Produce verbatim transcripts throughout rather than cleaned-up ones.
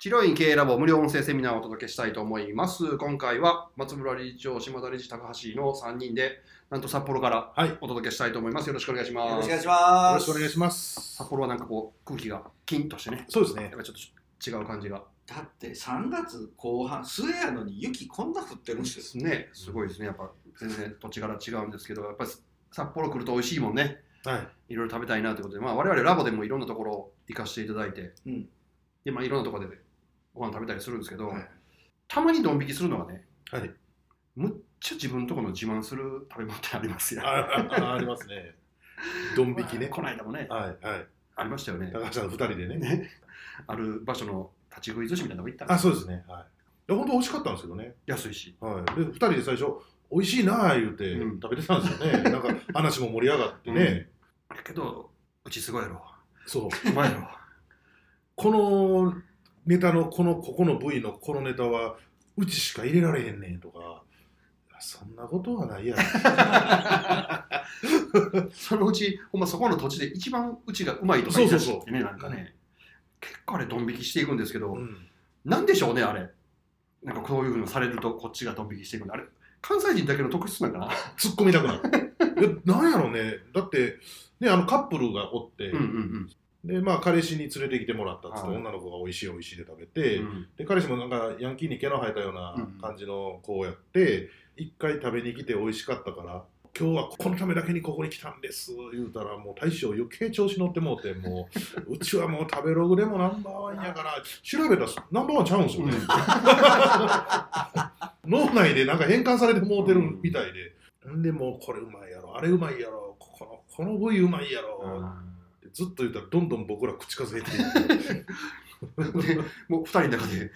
治療院経営ラボ無料音声セミナーをお届けしたいと思います。今回は松村理事長、島田理事、高橋のさんにんでなんと札幌からお届けしたいと思います。よろしくお願いします。よろしくお願いします。よろしくお願いします。札幌はなんかこう空気がキンとしてね。そうですね。やっぱちょっと違う感じが。だってさんがつこう半末やのに雪こんな降ってるんですね。すごいですね。やっぱ全然土地柄違うんですけど、やっぱり札幌来ると美味しいもんね、はい、いろいろ食べたいなということで、まあ、我々ラボでもいろんなところを行かせていただいて、うんでまあ、いろんなところでご飯食べたりするんですけど、はい、たまにドン引きするのがね、はい、むっちゃ自分のところの自慢する食べ物ってありますよ。 あ, あ, ありますね。ドン引きね、まあ、この間もね、はいはい、ありましたよね。高橋さんのふたりで ね, ねある場所の立ち食い寿司みたいなの行ったんです。あ、そうですね、はい、いや本当美味しかったんですけどね。安いし、はい、でふたりで最初美味しいなあ言うて食べてたんですよね、うん、なんか話も盛り上がってね、うん、だけどうちすごいやろ、そううまいやろこのネタのこのここの部位のこのネタはうちしか入れられへんねんとか、そんなことはないやそのうちほんまそこの土地で一番うちがうまいとか言い出してね、なんかね、結構あれドン引きしていくんですけど、うん、なんでしょうねあれ。なんかこういうふうにされるとこっちがドン引きしていくんだ。あれ関西人だけの特質なんかな突っ込みたくなるなんやろうね。だってね、あのカップルがおって、うんうんうんでまあ、彼氏に連れてきてもらったっつって、女の子がおいしいおいしいで食べて、うん、で彼氏もなんかヤンキーに毛の生えたような感じの子をやって、うん、いっかい食べに来て美味しかったから今日はこのためだけにここに来たんです言うたら、もう大将余計調子乗ってもうて、もううちはもう食べログでもナンバーワンやから、調べたらナンバーワンちゃうんですよね、うん、脳内でなんか変換されてもうてるみたいで、うん、でもうこれうまいやろあれうまいやろここのこの部位うまいやろ、うんずっと言ったらどんどん僕ら口数えてでもうふたりの中で「いや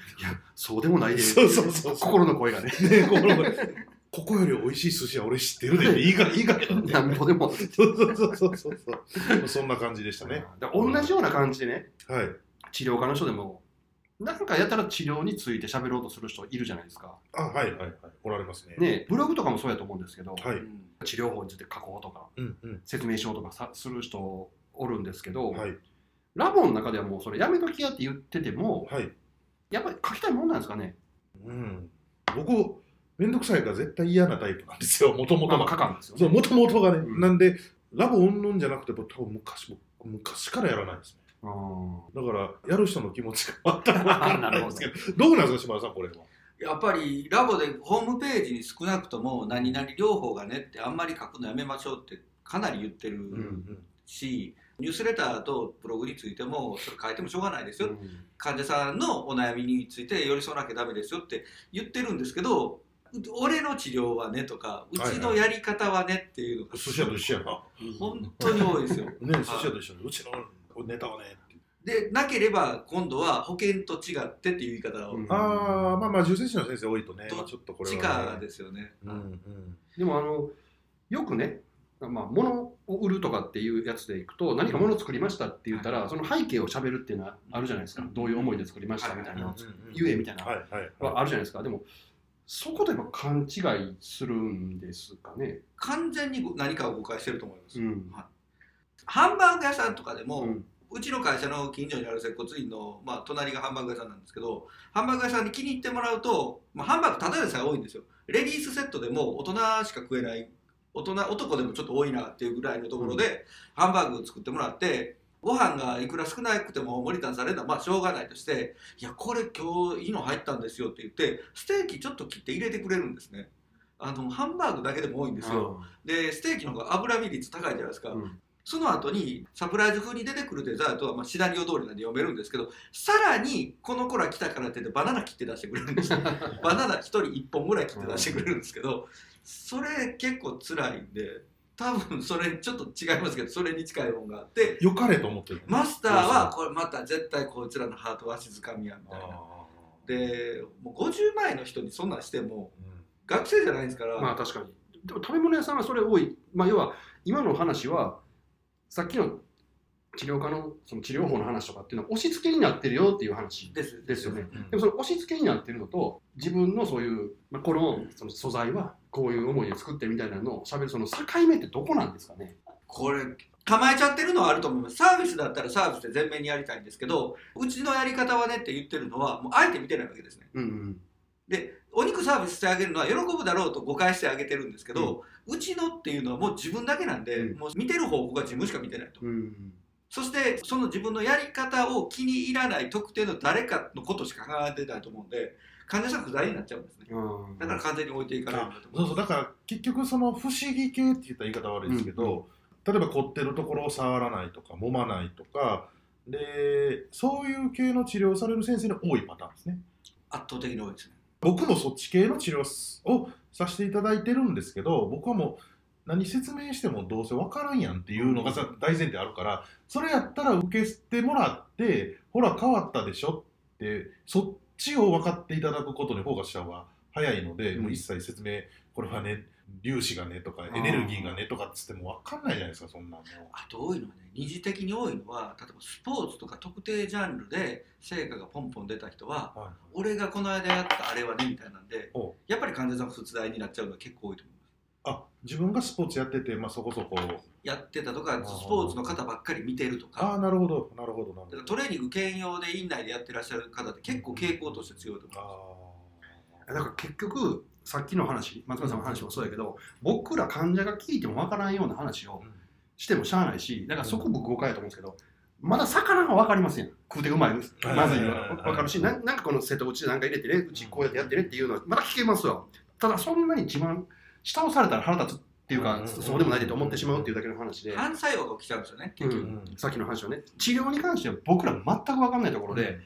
そうでもないで」そうそうそう心の声が ね, ね心のここより美味しい寿司は俺知ってるで」っていいかいいかけど、ね、なんぼでもそうそうそうそうそうそうそんな感じでしたね。だ同じような感じでね、はい、治療家の人でもなんかやたら治療について喋ろうとする人いるじゃないですか。あ、はいはいはい、おられますね。ね、ブログとかもそうやと思うんですけど、はい、治療法について書こうとか、うんうん、説明しようとかさする人おるんですけど、はい、ラボの中ではもうそれやめときやって言ってても、はい、やっぱり書きたいもんなんですかね。うん、僕めんどくさいから絶対嫌なタイプなんですよ。もともとが書かんですよね。そう、もともとがね、うん、なんでラボうんぬんじゃなくて、多分昔昔からやらないですね。あだからやる人の気持ちがあったら分からないんですけどどうなんですか島田さんこれは。やっぱりラボでホームページに少なくとも何々療法がねってあんまり書くのやめましょうってかなり言ってる、うんうんし、ニュースレターとブログについてもそれ変えてもしょうがないですよ、うん、患者さんのお悩みについて寄り添わなきゃダメですよって言ってるんですけど、俺の治療はねとかうちのやり方はねっていうのが寿司屋と一緒やな、本当に多いですよね、寿司屋と一緒にうちのネタはねでなければ今度は保険と違ってっていう言い方を、うん、あまあまあ受精師の先生多いとね、まあ、ちょっとこれは、ね、近ですよね、うんうん、でもあのよくねまあ、物を売るとかっていうやつでいくと、何か物を作りましたって言ったらその背景をしゃべるっていうのはあるじゃないですか。どういう思いで作りましたみたいなゆえみたいなはあるじゃないですか。でもそことやっぱ勘違いするんですかね。完全に何かを誤解してると思います、うんはい、ハンバーグ屋さんとかでも、うん、うちの会社の近所にある接骨院の、まあ、隣がハンバーグ屋さんなんですけど、ハンバーグ屋さんに気に入ってもらうと、まあ、ハンバーグただでさえ多いんですよ。レディースセットでも大人しか食えない、大人男でもちょっと多いなっていうぐらいのところで、うん、ハンバーグを作ってもらって、ご飯がいくら少なくてもモニターされるのはまあしょうがないとして、いやこれ今日いいの入ったんですよって言ってステーキちょっと切って入れてくれるんですね。あのハンバーグだけでも多いんですよ、うん、でステーキの方が脂身率高いじゃないですか、うん、その後にサプライズ風に出てくるデザートはまあシナリオ通りなんで読めるんですけど、さらにこの子ら来たからって言ってバナナ切って出してくれるんですよバナナひとりいっぽんぐらい切って出してくれるんですけど、うんそれ結構辛いんで、多分それちょっと違いますけど、それに近いものがあって良かれと思ってる、ね、マスターはこれまた絶対こいつらのハートわしづかみやみたいなで、もうごじゅうまいの人にそんなんしても、うん、学生じゃないですから。まあ確かに。でも食べ物屋さんはそれ多い、まあ、要は今の話はさっきの治療家 の, その治療法の話とかっていうのは押し付けになってるよっていう話ですですよね、うん、でもその押し付けになってるのと自分のそういう、まあ、こ の, その素材はこういう思いで作ってみたいなのをしゃべるその境目ってどこなんですかね。これ構えちゃってるのはあると思います。サービスだったらサービスで全面にやりたいんですけど、うちのやり方はねって言ってるのはもうあえて見てないわけですね、うんうん、でお肉サービスしてあげるのは喜ぶだろうと誤解してあげてるんですけど、うん、うちのっていうのはもう自分だけなんで、うん、もう見てる方向が自分しか見てないと、うんうん、そしてその自分のやり方を気に入らない特定の誰かのことしか考えてないと思うんで、患者さん不在になっちゃうんですね、うん、だから完全に置いていかないと思う。そうそう、だから結局その不思議系って言ったら言い方悪いですけど、うんうん、例えば凝ってるところを触らないとか揉まないとかで、そういう系の治療をされる先生に多いパターンですね。圧倒的に多いですね。僕もそっち系の治療をさせていただいてるんですけど、僕はもう何説明してもどうせ分からんやんっていうのが大前提あるから、それやったら受けてもらってほら変わったでしょってそっちを分かっていただくことにフォーカスした方が早いので、うん、もう一切説明これはね粒子がねとかエネルギーがねとかっつっても分かんないじゃないですか、そんなの。あと多いのはね、二次的に多いのは例えばスポーツとか特定ジャンルで成果がポンポン出た人は、はいはい、俺がこの間やったあれはねみたいなんでやっぱり患者さん不在になっちゃうのが結構多いと思います。あ、自分がスポーツやってて、まあ、そこそこやってたとかスポーツの方ばっかり見てるとか。ああ、なるほどなるほどなるほど。トレーニング兼用で院内でやってらっしゃる方って結構傾向として強いと思います。あー、だから結局さっきの話、松村さんの話もそうやけど、僕ら患者が聞いてもわからんような話をしてもしゃあないし、だからそこ僕誤解やと思うんですけど、まだ魚がわかりません。食うてうまいです、まずいのわかるし、な, なんかこの瀬戸内でなんか入れてね、うちこうやってやってねっていうのはまだ聞けますよ。ただそんなに自慢、下をされたら腹立つっていうか、そうでもないと思ってしまうっていうだけの話で、反作用が起きちゃうんですよね、結局、うんうん、さっきの話はね、治療に関しては僕ら全くわかんないところで、うん、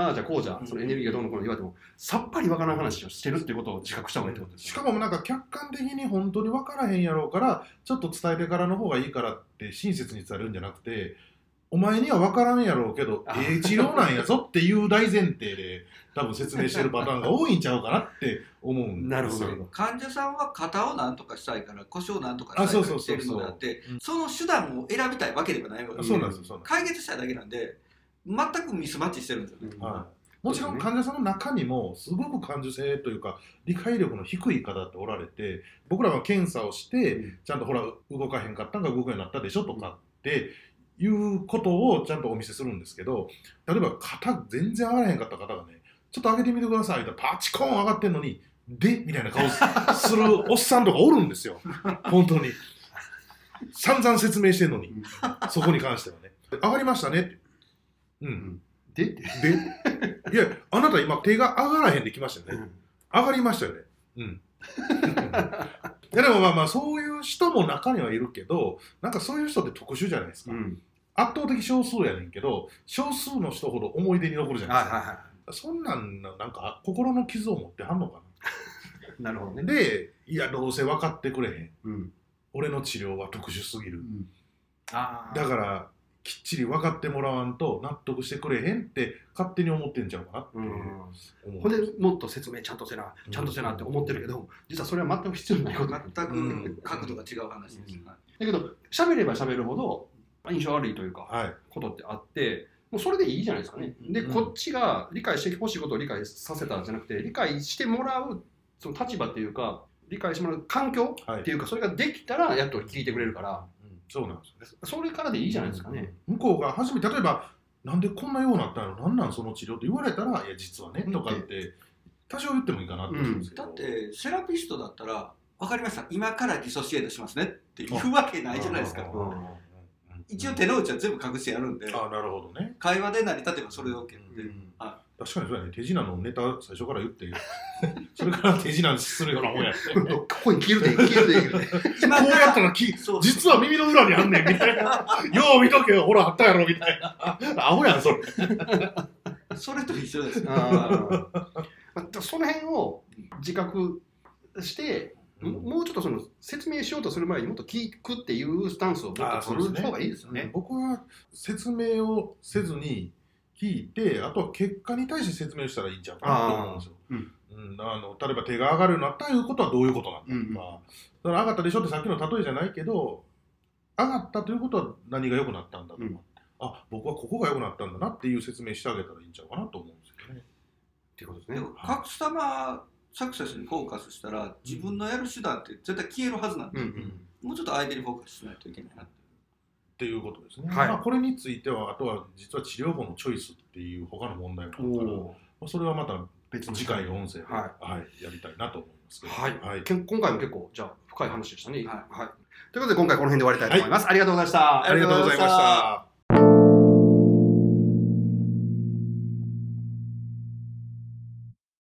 ああじゃあこうじゃ、そのエネルギーがどうのこうの言われても、うん、さっぱりわからない話をしてるっていうことを自覚した方がいいってことです、ね、しかもなんか客観的に本当にわからへんやろうからちょっと伝えてからの方がいいからって親切に伝えるんじゃなくて、お前にはわからんやろうけどええ治療なんやぞっていう大前提で多分説明してるパターンが多いんちゃうかなって思うんですよ。なるほど。患者さんは肩をなんとかしたいから腰をなんとかしたいからしてるのであって、その手段を選びたいわけではないわけで、解決したいだけなんで全くミスマッチしてるんですよね、うん、はい、もちろん患者さんの中にもすごく感受性というか理解力の低い方っておられて、僕らは検査をしてちゃんとほら動かへんかったんか動くようになったでしょとかっていうことをちゃんとお見せするんですけど、例えば肩全然上がらへんかった方がね、ちょっと上げてみてくださいってパチコーン上がってんのにでみたいな顔するおっさんとかおるんですよ本当に散々説明してんのにそこに関してはね、上がりましたねってうんうん、ででいやあなた今手が上がらへんできましたよね、うん、上がりましたよね、うんいやでもまあまあそういう人も中にはいるけど、なんかそういう人って特殊じゃないですか、うん、圧倒的少数やねんけど少数の人ほど思い出に残るじゃないですか、はいはいはい、そんなんなんか心の傷を持ってはんのかななるほどね。でいやどうせ分かってくれへん、うん、俺の治療は特殊すぎる、うん、あだからきっちり分かってもらわんと納得してくれへんって勝手に思ってんちゃうかなって思う。ほんでもっと説明ちゃんとせなちゃんとせなって思ってるけど、実はそれは全く必要ないことだった、うん、全く角度が違う話です、うん、だけど喋れば喋るほど印象悪いというか、はい、ことってあってもうそれでいいじゃないですかね。で、うん、こっちが理解してほしいことを理解させたんじゃなくて、理解してもらうその立場というか理解してもらう環境っていうか、はい、それができたらやっと聞いてくれるからそうなんですね。それからでいいじゃないですかね。向こうが初めて例えばなんでこんなようになったのなんなんその治療って言われたらいや実はねとかって多少言ってもいいかなって思うんですけど、うん、だってセラピストだったら分かりました今からディソシエートしますねって言うわけないじゃないですか。一応手の内は全部隠してやるんで、あ、なるほどね、会話で成り立てばそれで OK で、うん、あ確かにそうやね。手品のネタ最初から言ってそれから手品するようなもんやってここに切るで切るで切るで今こうやったら実は耳の裏にあんねんみたいなよう見とけよほらあったやろみたいなアホやんそれそれと一緒ですあ、まあ、その辺を自覚して、うん、もうちょっとその説明しようとする前にもっと聞くっていうスタンスを僕は取る方がいいですよね。僕は説明をせずに聞いて、あとは結果に対して説明したらいいんちゃうかなと思うんですよ、うんうん、あの例えば手が上がるようになったということはどういうことなんだとか、うんうん、だから上がったでしょってさっきの例えじゃないけど上がったということは何が良くなったんだとか、うん、あ、僕はここが良くなったんだなっていう説明してあげたらいいんちゃうかなと思うんですよね。っていうことですね。カスタマーサクセスにフォーカスしたら自分のやる手段って絶対消えるはずなんで、うんうん、もうちょっと相手にフォーカスしないといけないなって。っていうことですね、はい。まあ、これについてはあとは実は治療法のチョイスっていう他の問題もあるから、まあ、それはまた別次回音声で、はいはい、やりたいなと思いますけど、はいはい、今回も結構じゃあ深い話でしたね、はいはい。ということで今回この辺で終わりたいと思います、はい、ありがとうございました。ありがとうございました。